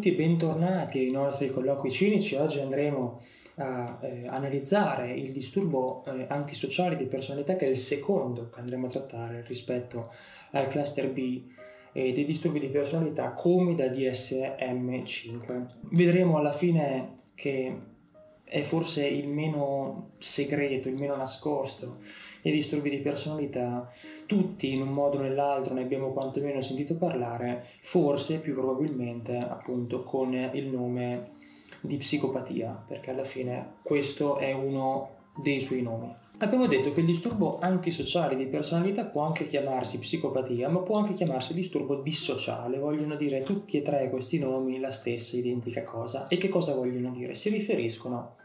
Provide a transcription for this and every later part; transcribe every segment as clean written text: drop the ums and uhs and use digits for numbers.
tutti, bentornati ai nostri colloqui cinici. Oggi andremo a analizzare il disturbo antisociale di personalità, che è il secondo che andremo a trattare rispetto al cluster B dei disturbi di personalità come da DSM-5. Vedremo alla fine che è forse il meno segreto, il meno nascosto dei disturbi di personalità. Tutti in un modo o nell'altro ne abbiamo quantomeno sentito parlare, forse più probabilmente appunto con il nome di psicopatia, perché alla fine questo è uno dei suoi nomi. Abbiamo detto che il disturbo antisociale di personalità può anche chiamarsi psicopatia, ma può anche chiamarsi disturbo dissociale. Vogliono dire tutti e tre questi nomi la stessa identica cosa. E che cosa vogliono dire? Si riferiscono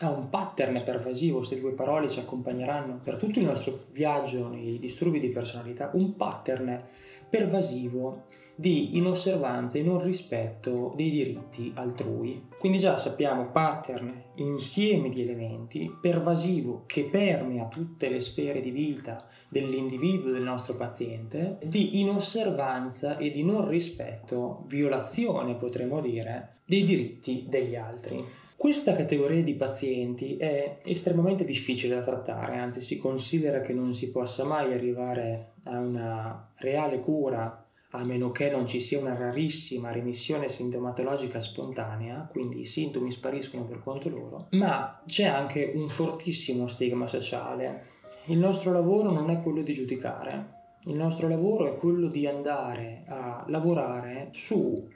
a un pattern pervasivo. Queste due parole ci accompagneranno per tutto il nostro viaggio nei disturbi di personalità, un pattern pervasivo di inosservanza e non rispetto dei diritti altrui. Quindi già sappiamo pattern, insieme di elementi, pervasivo che permea tutte le sfere di vita dell'individuo, del nostro paziente, di inosservanza e di non rispetto, violazione potremmo dire, dei diritti degli altri. Questa categoria di pazienti è estremamente difficile da trattare, anzi si considera che non si possa mai arrivare a una reale cura a meno che non ci sia una rarissima remissione sintomatologica spontanea, quindi i sintomi spariscono per conto loro, ma c'è anche un fortissimo stigma sociale. Il nostro lavoro non è quello di giudicare. Il nostro lavoro è quello di andare a lavorare su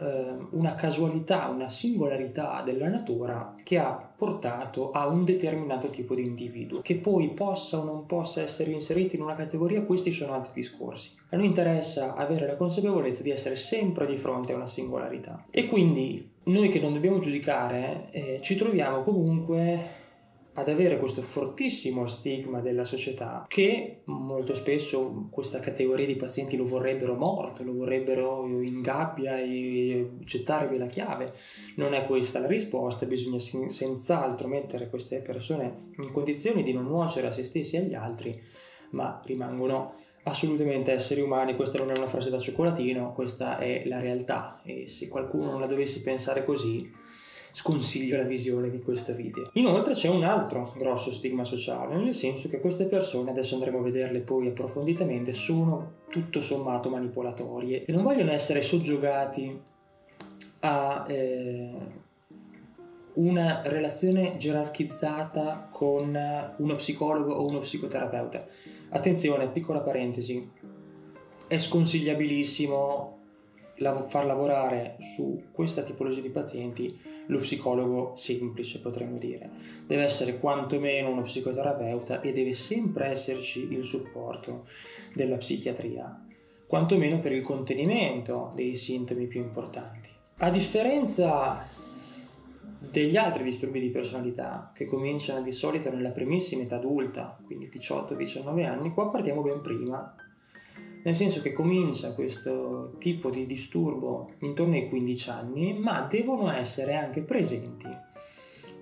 una casualità, una singolarità della natura che ha portato a un determinato tipo di individuo. Che poi possa o non possa essere inserito in una categoria, questi sono altri discorsi. A noi interessa avere la consapevolezza di essere sempre di fronte a una singolarità. E quindi noi che non dobbiamo giudicare ci troviamo comunque ad avere questo fortissimo stigma della società, che molto spesso questa categoria di pazienti lo vorrebbero morto, lo vorrebbero in gabbia e gettarvi la chiave. Non è questa la risposta, bisogna senz'altro mettere queste persone in condizioni di non nuocere a se stessi e agli altri, ma rimangono assolutamente esseri umani. Questa non è una frase da cioccolatino, questa è la realtà, e se qualcuno non la dovesse pensare così, sconsiglio la visione di questo video. Inoltre c'è un altro grosso stigma sociale, nel senso che queste persone, adesso andremo a vederle poi approfonditamente, sono tutto sommato manipolatorie e non vogliono essere soggiogati a una relazione gerarchizzata con uno psicologo o uno psicoterapeuta. Attenzione, piccola parentesi, è sconsigliabilissimo far lavorare su questa tipologia di pazienti lo psicologo semplice, potremmo dire. Deve essere quantomeno uno psicoterapeuta e deve sempre esserci il supporto della psichiatria, quantomeno per il contenimento dei sintomi più importanti. A differenza degli altri disturbi di personalità, che cominciano di solito nella primissima età adulta, quindi 18-19 anni, qua partiamo ben prima, nel senso che comincia questo tipo di disturbo intorno ai 15 anni, ma devono essere anche presenti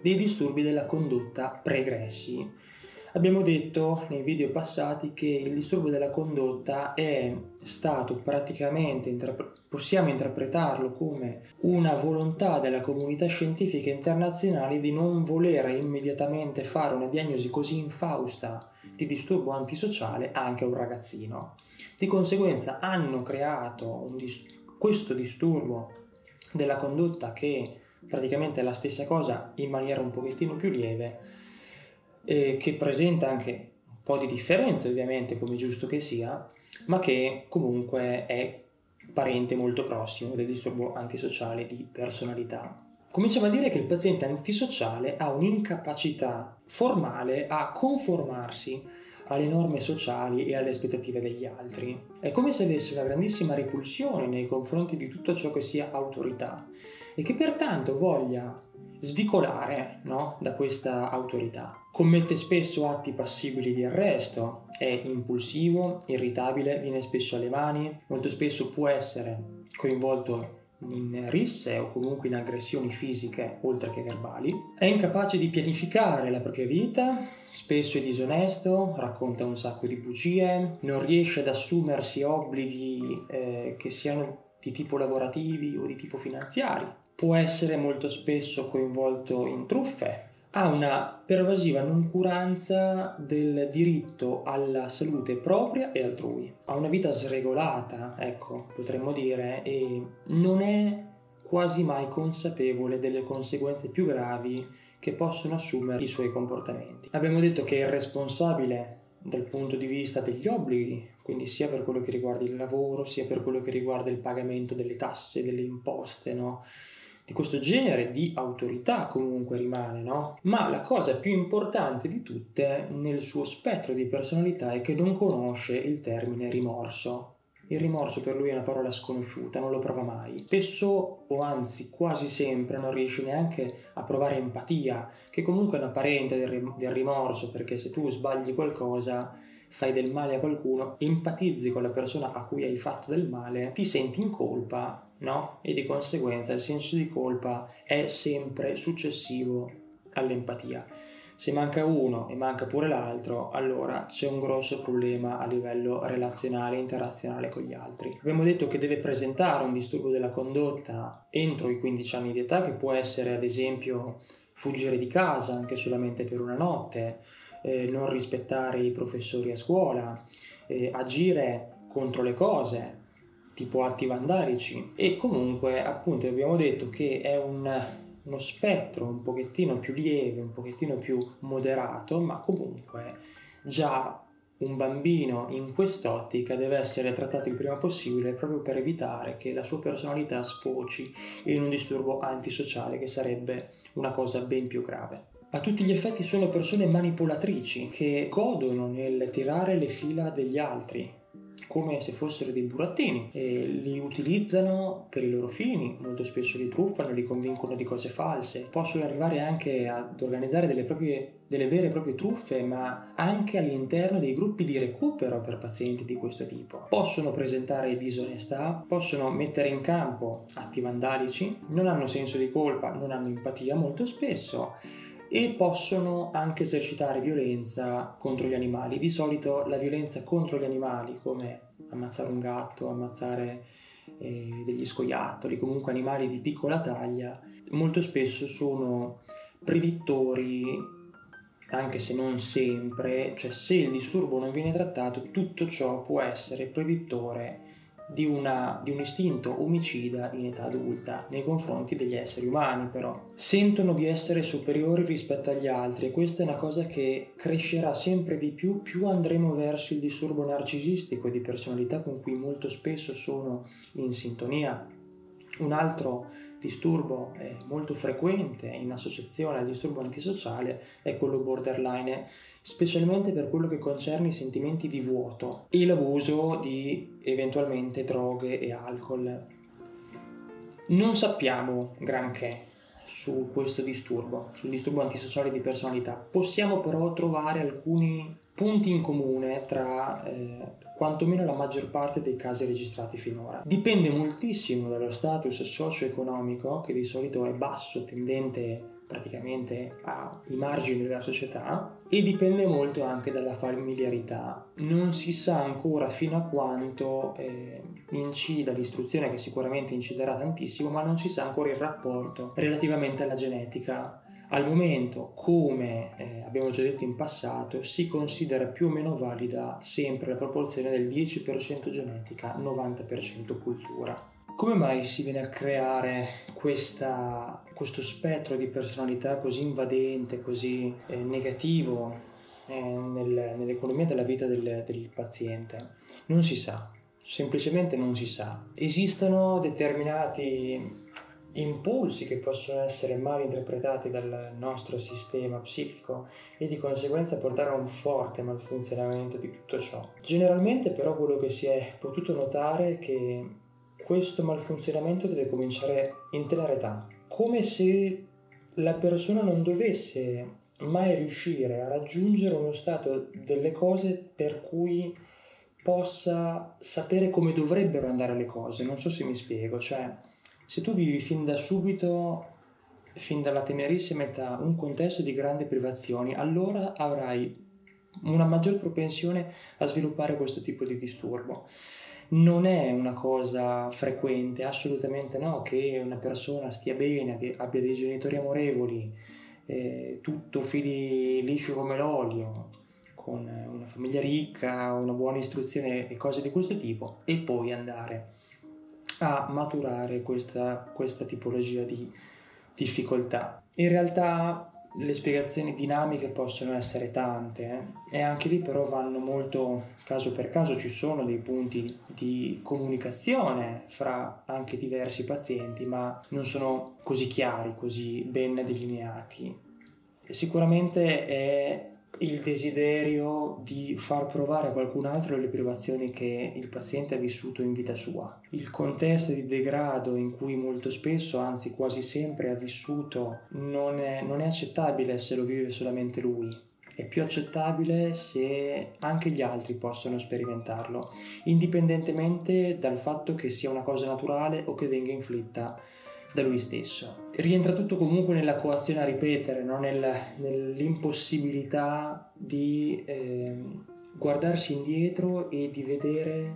dei disturbi della condotta pregressi. Abbiamo detto nei video passati che il disturbo della condotta è stato praticamente, possiamo interpretarlo come una volontà della comunità scientifica internazionale di non volere immediatamente fare una diagnosi così infausta di disturbo antisociale anche a un ragazzino. Di conseguenza hanno creato questo disturbo della condotta, che praticamente è la stessa cosa in maniera un pochettino più lieve, che presenta anche un po' di differenze ovviamente, come giusto che sia, ma che comunque è parente molto prossimo del disturbo antisociale di personalità. Cominciamo a dire che il paziente antisociale ha un'incapacità formale a conformarsi alle norme sociali e alle aspettative degli altri. È come se avesse una grandissima repulsione nei confronti di tutto ciò che sia autorità e che pertanto voglia svicolare, no, da questa autorità. Commette spesso atti passibili di arresto, è impulsivo, irritabile, viene spesso alle mani, molto spesso può essere coinvolto in risse o comunque in aggressioni fisiche oltre che verbali, è incapace di pianificare la propria vita, spesso è disonesto, racconta un sacco di bugie, non riesce ad assumersi obblighi che siano di tipo lavorativi o di tipo finanziari. può essere molto spesso coinvolto in truffe, ha una pervasiva noncuranza del diritto alla salute propria e altrui, ha una vita sregolata, ecco, potremmo dire, e non è quasi mai consapevole delle conseguenze più gravi che possono assumere i suoi comportamenti. Abbiamo detto che è irresponsabile dal punto di vista degli obblighi, quindi sia per quello che riguarda il lavoro, sia per quello che riguarda il pagamento delle tasse, delle imposte, no? Di questo genere di autorità comunque rimane, no? Ma la cosa più importante di tutte nel suo spettro di personalità è che non conosce il termine rimorso. Il rimorso per lui è una parola sconosciuta, non lo prova mai. Spesso, o anzi quasi sempre, non riesce neanche a provare empatia, che comunque è una parente del rimorso, perché se tu sbagli qualcosa, fai del male a qualcuno, empatizzi con la persona a cui hai fatto del male, ti senti in colpa, no? E di conseguenza il senso di colpa è sempre successivo all'empatia. Se manca uno e manca pure l'altro, allora c'è un grosso problema a livello relazionale e interazionale con gli altri. Abbiamo detto che deve presentare un disturbo della condotta entro i 15 anni di età, che può essere ad esempio fuggire di casa anche solamente per una notte, non rispettare i professori a scuola, agire contro le cose, tipo atti vandalici. E comunque, appunto, abbiamo detto che è uno spettro un pochettino più lieve, un pochettino più moderato, ma comunque già un bambino in quest'ottica deve essere trattato il prima possibile, proprio per evitare che la sua personalità sfoci in un disturbo antisociale, che sarebbe una cosa ben più grave. A tutti gli effetti sono persone manipolatrici che godono nel tirare le fila degli altri come se fossero dei burattini e li utilizzano per i loro fini, molto spesso li truffano, li convincono di cose false, possono arrivare anche ad organizzare delle vere e proprie truffe, ma anche all'interno dei gruppi di recupero per pazienti di questo tipo. Possono presentare disonestà, possono mettere in campo atti vandalici, non hanno senso di colpa, non hanno empatia molto spesso, e possono anche esercitare violenza contro gli animali. Di solito la violenza contro gli animali, come ammazzare un gatto, ammazzare degli scoiattoli, comunque animali di piccola taglia, molto spesso sono predittori, anche se non sempre, cioè se il disturbo non viene trattato, tutto ciò può essere predittore di un istinto omicida in età adulta nei confronti degli esseri umani. Però sentono di essere superiori rispetto agli altri, e questa è una cosa che crescerà sempre di più più andremo verso il disturbo narcisistico di personalità, con cui molto spesso sono in sintonia. Un altro disturbo molto frequente in associazione al disturbo antisociale è quello borderline, specialmente per quello che concerne i sentimenti di vuoto e l'abuso di eventualmente droghe e alcol. Non sappiamo granché su questo disturbo, sul disturbo antisociale di personalità. Possiamo però trovare alcuni punti in comune tra quantomeno la maggior parte dei casi registrati finora. Dipende moltissimo dallo status socio-economico, che di solito è basso, tendente praticamente ai margini della società, e dipende molto anche dalla familiarità. Non si sa ancora fino a quanto incida l'istruzione, che sicuramente inciderà tantissimo, ma non si sa ancora il rapporto relativamente alla genetica. Al momento, come abbiamo già detto in passato, si considera più o meno valida sempre la proporzione del 10% genetica, 90% cultura. Come mai si viene a creare questo spettro di personalità così invadente, così negativo nell'economia della vita del paziente? Non si sa, semplicemente non si sa. Esistono determinati impulsi che possono essere mal interpretati dal nostro sistema psichico e di conseguenza portare a un forte malfunzionamento di tutto ciò. Generalmente però quello che si è potuto notare è che questo malfunzionamento deve cominciare in tenera età, come se la persona non dovesse mai riuscire a raggiungere uno stato delle cose per cui possa sapere come dovrebbero andare le cose. Non so se mi spiego, cioè se tu vivi fin da subito, fin dalla tenerissima età, un contesto di grandi privazioni, allora avrai una maggior propensione a sviluppare questo tipo di disturbo. Non è una cosa frequente, assolutamente no, che una persona stia bene, che abbia dei genitori amorevoli, tutto fili liscio come l'olio, con una famiglia ricca, una buona istruzione e cose di questo tipo, e poi andare a maturare questa tipologia di difficoltà. In realtà le spiegazioni dinamiche possono essere tante, e anche lì però vanno molto caso per caso. Ci sono dei punti di comunicazione fra anche diversi pazienti, ma non sono così chiari, così ben delineati. Sicuramente è il desiderio di far provare a qualcun altro le privazioni che il paziente ha vissuto in vita sua, il contesto di degrado in cui molto spesso, anzi quasi sempre, ha vissuto. Non è accettabile se lo vive solamente lui, è più accettabile se anche gli altri possono sperimentarlo, indipendentemente dal fatto che sia una cosa naturale o che venga inflitta da lui stesso. Rientra tutto comunque nella coazione a ripetere, no? Nell'impossibilità di guardarsi indietro e di vedere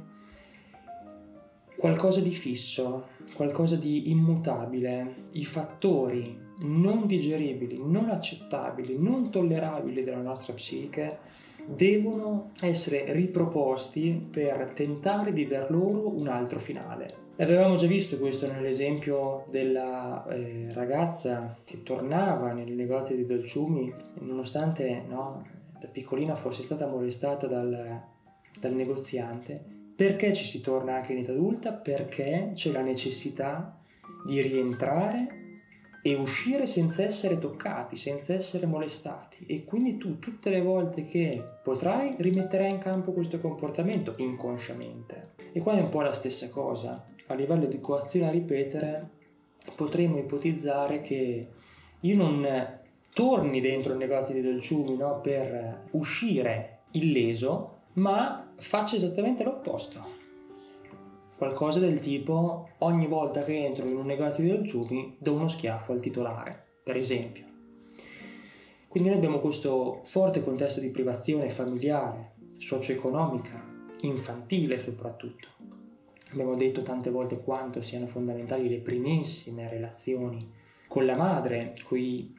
qualcosa di fisso, qualcosa di immutabile, i fattori non digeribili, non accettabili, non tollerabili della nostra psiche devono essere riproposti per tentare di dar loro un altro finale. L'avevamo già visto questo nell'esempio della ragazza che tornava nel negozio di dolciumi, nonostante da piccolina fosse stata molestata dal negoziante. Perché ci si torna anche in età adulta? Perché c'è la necessità di rientrare e uscire senza essere toccati, senza essere molestati. E quindi tu, tutte le volte che potrai, rimetterai in campo questo comportamento inconsciamente. E qua è un po' la stessa cosa. A livello di coazione a ripetere potremmo ipotizzare che io non torni dentro il negozio di dolciumi per uscire illeso, ma faccio esattamente l'opposto. Qualcosa del tipo: ogni volta che entro in un negozio di dolciumi do uno schiaffo al titolare, per esempio. Quindi noi abbiamo questo forte contesto di privazione familiare, socio-economica, infantile soprattutto. Abbiamo detto tante volte quanto siano fondamentali le primissime relazioni con la madre, coi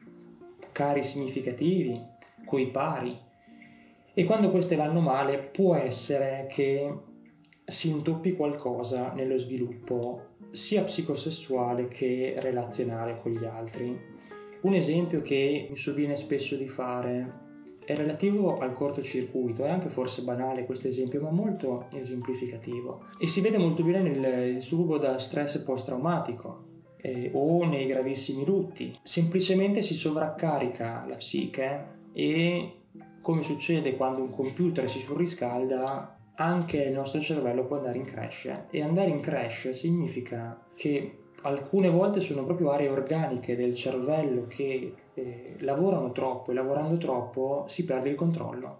cari significativi, coi pari, e quando queste vanno male può essere che si intoppi qualcosa nello sviluppo sia psicosessuale che relazionale con gli altri. Un esempio che mi sovviene spesso di fare è relativo al cortocircuito, è anche forse banale questo esempio, ma molto esemplificativo. E si vede molto bene nel disturbo da stress post-traumatico o nei gravissimi lutti. Semplicemente si sovraccarica la psiche e, come succede quando un computer si surriscalda, anche il nostro cervello può andare in crash. E andare in crash significa che alcune volte sono proprio aree organiche del cervello che lavorano troppo, e lavorando troppo si perde il controllo.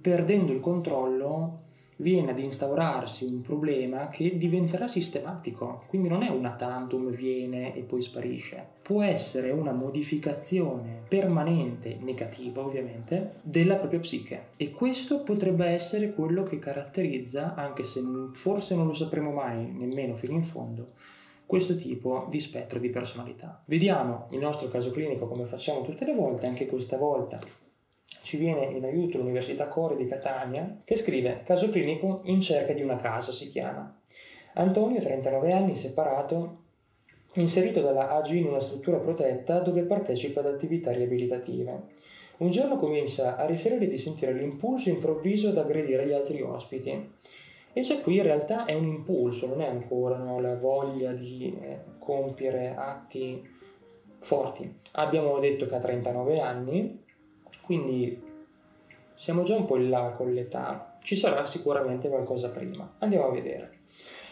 Perdendo il controllo viene ad instaurarsi un problema che diventerà sistematico, quindi non è una tantum, viene e poi sparisce. Può essere una modificazione permanente, negativa ovviamente, della propria psiche, e questo potrebbe essere quello che caratterizza, anche se forse non lo sapremo mai nemmeno fino in fondo, questo tipo di spettro di personalità. Vediamo il nostro caso clinico come facciamo tutte le volte. Anche questa volta ci viene in aiuto l'Università Core di Catania, che scrive: caso clinico in cerca di una casa, si chiama. Antonio, 39 anni, separato, inserito dalla AG in una struttura protetta dove partecipa ad attività riabilitative. Un giorno comincia a riferire di sentire l'impulso improvviso ad aggredire gli altri ospiti. E c'è qui in realtà è un impulso, non è ancora la voglia di compiere atti forti. Abbiamo detto che ha 39 anni, quindi siamo già un po' in là con l'età, ci sarà sicuramente qualcosa prima. Andiamo a vedere.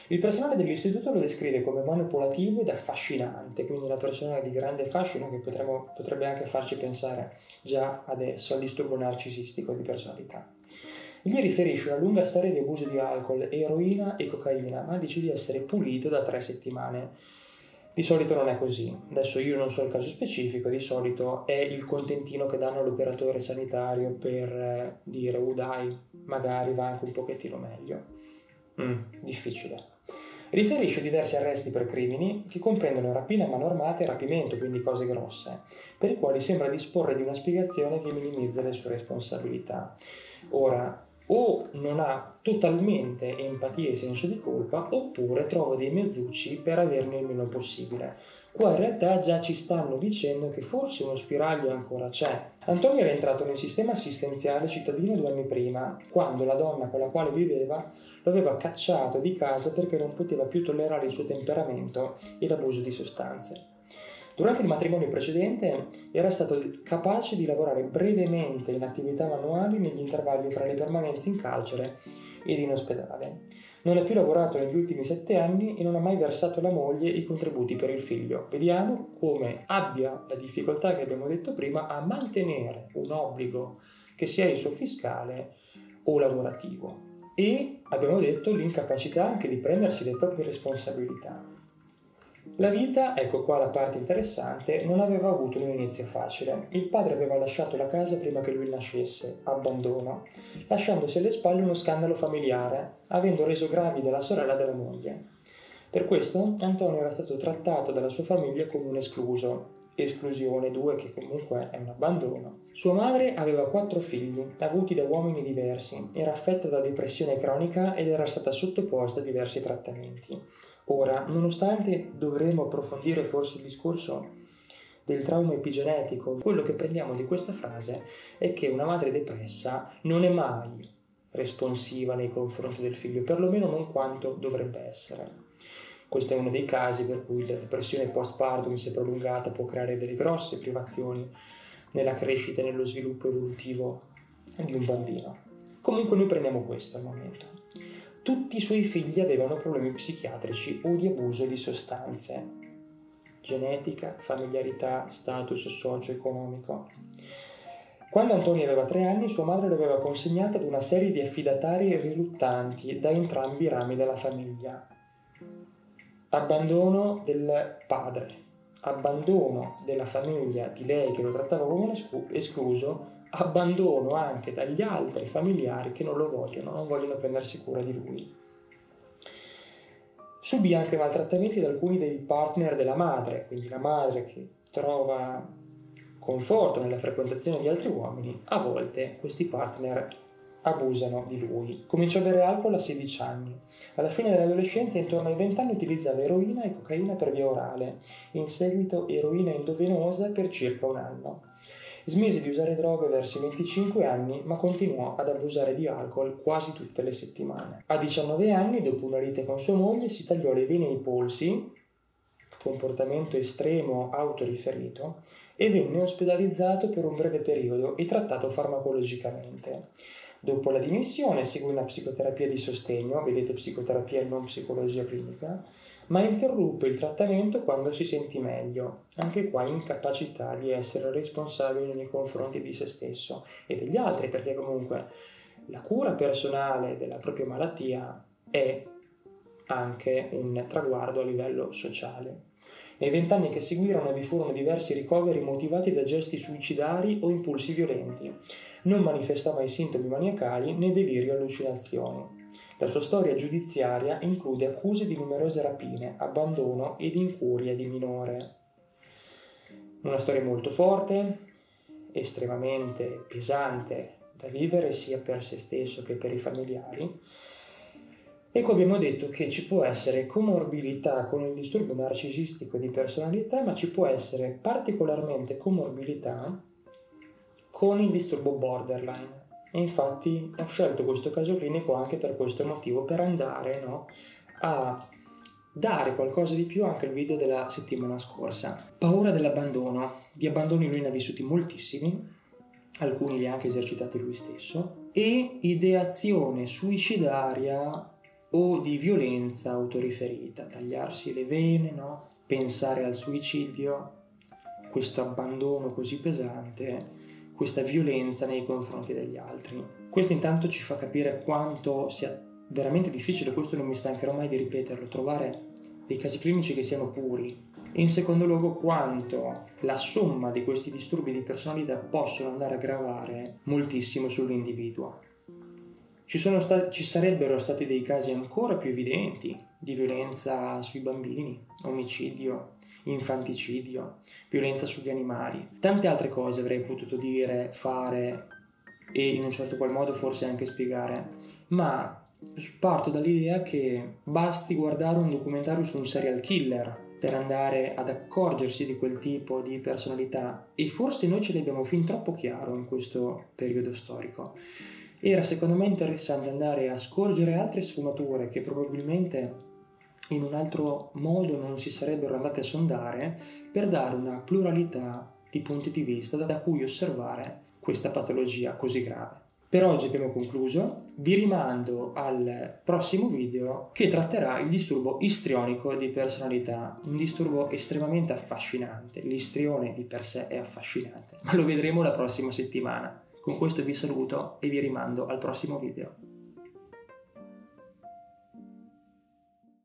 Il personale dell'istituto lo descrive come manipolativo ed affascinante, quindi una persona di grande fascino che potrebbe anche farci pensare già adesso al disturbo narcisistico di personalità. Gli riferisce una lunga storia di abuso di alcol, eroina e cocaina, ma dice di essere pulito da 3 settimane. Di solito non è così. Adesso io non so il caso specifico, di solito è il contentino che danno all'operatore sanitario per dire: dai, magari va anche un pochettino meglio. Difficile. Riferisce diversi arresti per crimini che comprendono rapina manormata e rapimento, quindi cose grosse, per i quali sembra disporre di una spiegazione che minimizza le sue responsabilità. Ora, o non ha totalmente empatia e senso di colpa, oppure trova dei mezzucci per averne il meno possibile. Qua in realtà già ci stanno dicendo che forse uno spiraglio ancora c'è. Antonio era entrato nel sistema assistenziale cittadino 2 anni prima, quando la donna con la quale viveva lo aveva cacciato di casa perché non poteva più tollerare il suo temperamento e l'abuso di sostanze. Durante il matrimonio precedente era stato capace di lavorare brevemente in attività manuali negli intervalli fra le permanenze in carcere ed in ospedale. Non ha più lavorato negli ultimi 7 anni e non ha mai versato alla moglie i contributi per il figlio. Vediamo come abbia la difficoltà che abbiamo detto prima a mantenere un obbligo che sia esso fiscale o lavorativo. E abbiamo detto l'incapacità anche di prendersi le proprie responsabilità. La vita, ecco qua la parte interessante, non aveva avuto un inizio facile. Il padre aveva lasciato la casa prima che lui nascesse, abbandono, lasciandosi alle spalle uno scandalo familiare, avendo reso gravida la sorella della moglie. Per questo Antonio era stato trattato dalla sua famiglia come un escluso. Esclusione 2, che comunque è un abbandono. Sua madre aveva 4 figli, avuti da uomini diversi, era affetta da depressione cronica ed era stata sottoposta a diversi trattamenti. Ora, nonostante dovremo approfondire forse il discorso del trauma epigenetico, quello che prendiamo di questa frase è che una madre depressa non è mai responsiva nei confronti del figlio, perlomeno non quanto dovrebbe essere. Questo è uno dei casi per cui la depressione postpartum, se prolungata, può creare delle grosse privazioni nella crescita e nello sviluppo evolutivo di un bambino. Comunque noi prendiamo questo al momento. Tutti i suoi figli avevano problemi psichiatrici o di abuso di sostanze. Genetica, familiarità, status socio-economico. Quando Antonio aveva 3 anni, sua madre lo aveva consegnato ad una serie di affidatari riluttanti da entrambi i rami della famiglia. Abbandono del padre, abbandono della famiglia di lei che lo trattava come un escluso, abbandono anche dagli altri familiari che non lo vogliono, non vogliono prendersi cura di lui. Subì anche maltrattamenti da alcuni dei partner della madre, quindi la madre che trova conforto nella frequentazione di altri uomini, a volte questi partner abusano di lui. Cominciò a bere alcol a 16 anni. Alla fine dell'adolescenza, intorno ai 20 anni, utilizzava eroina e cocaina per via orale, in seguito eroina endovenosa per circa 1 anno. Smise di usare droghe verso i 25 anni, ma continuò ad abusare di alcol quasi tutte le settimane. A 19 anni, dopo una lite con sua moglie, si tagliò le vene e i polsi, comportamento estremo autoriferito, e venne ospedalizzato per un breve periodo e trattato farmacologicamente. Dopo la dimissione seguì una psicoterapia di sostegno, vedete psicoterapia e non psicologia clinica, ma interruppe il trattamento quando si sentì meglio. Anche qua incapacità di essere responsabile nei confronti di se stesso e degli altri, perché comunque la cura personale della propria malattia è anche un traguardo a livello sociale. Nei 20 anni che seguirono vi furono diversi ricoveri motivati da gesti suicidari o impulsi violenti. Non manifestava i sintomi maniacali né deliri o allucinazioni. La sua storia giudiziaria include accuse di numerose rapine, abbandono ed incuria di minore. Una storia molto forte, estremamente pesante da vivere sia per se stesso che per i familiari. Ecco, abbiamo detto che ci può essere comorbidità con il disturbo narcisistico di personalità, ma ci può essere particolarmente comorbidità con il disturbo borderline. E infatti ho scelto questo caso clinico anche per questo motivo, per andare a dare qualcosa di più anche al video della settimana scorsa. Paura dell'abbandono. Di abbandoni lui ne ha vissuti moltissimi, alcuni li ha anche esercitati lui stesso, e ideazione suicidaria o di violenza autoriferita, tagliarsi le vene, pensare al suicidio, questo abbandono così pesante, questa violenza nei confronti degli altri. Questo intanto ci fa capire quanto sia veramente difficile, questo non mi stancherò mai di ripeterlo, trovare dei casi clinici che siano puri. In secondo luogo, quanto la somma di questi disturbi di personalità possono andare a gravare moltissimo sull'individuo. Ci sarebbero stati dei casi ancora più evidenti di violenza sui bambini, omicidio, infanticidio, violenza sugli animali. Tante altre cose avrei potuto dire, fare e in un certo qual modo forse anche spiegare, ma parto dall'idea che basti guardare un documentario su un serial killer per andare ad accorgersi di quel tipo di personalità, e forse noi ce l'abbiamo fin troppo chiaro in questo periodo storico. Era secondo me interessante andare a scorgere altre sfumature che probabilmente in un altro modo non si sarebbero andate a sondare, per dare una pluralità di punti di vista da cui osservare questa patologia così grave. Per oggi abbiamo concluso, vi rimando al prossimo video che tratterà il disturbo istrionico di personalità, un disturbo estremamente affascinante. L'istrione di per sé è affascinante, ma lo vedremo la prossima settimana. Con questo vi saluto e vi rimando al prossimo video.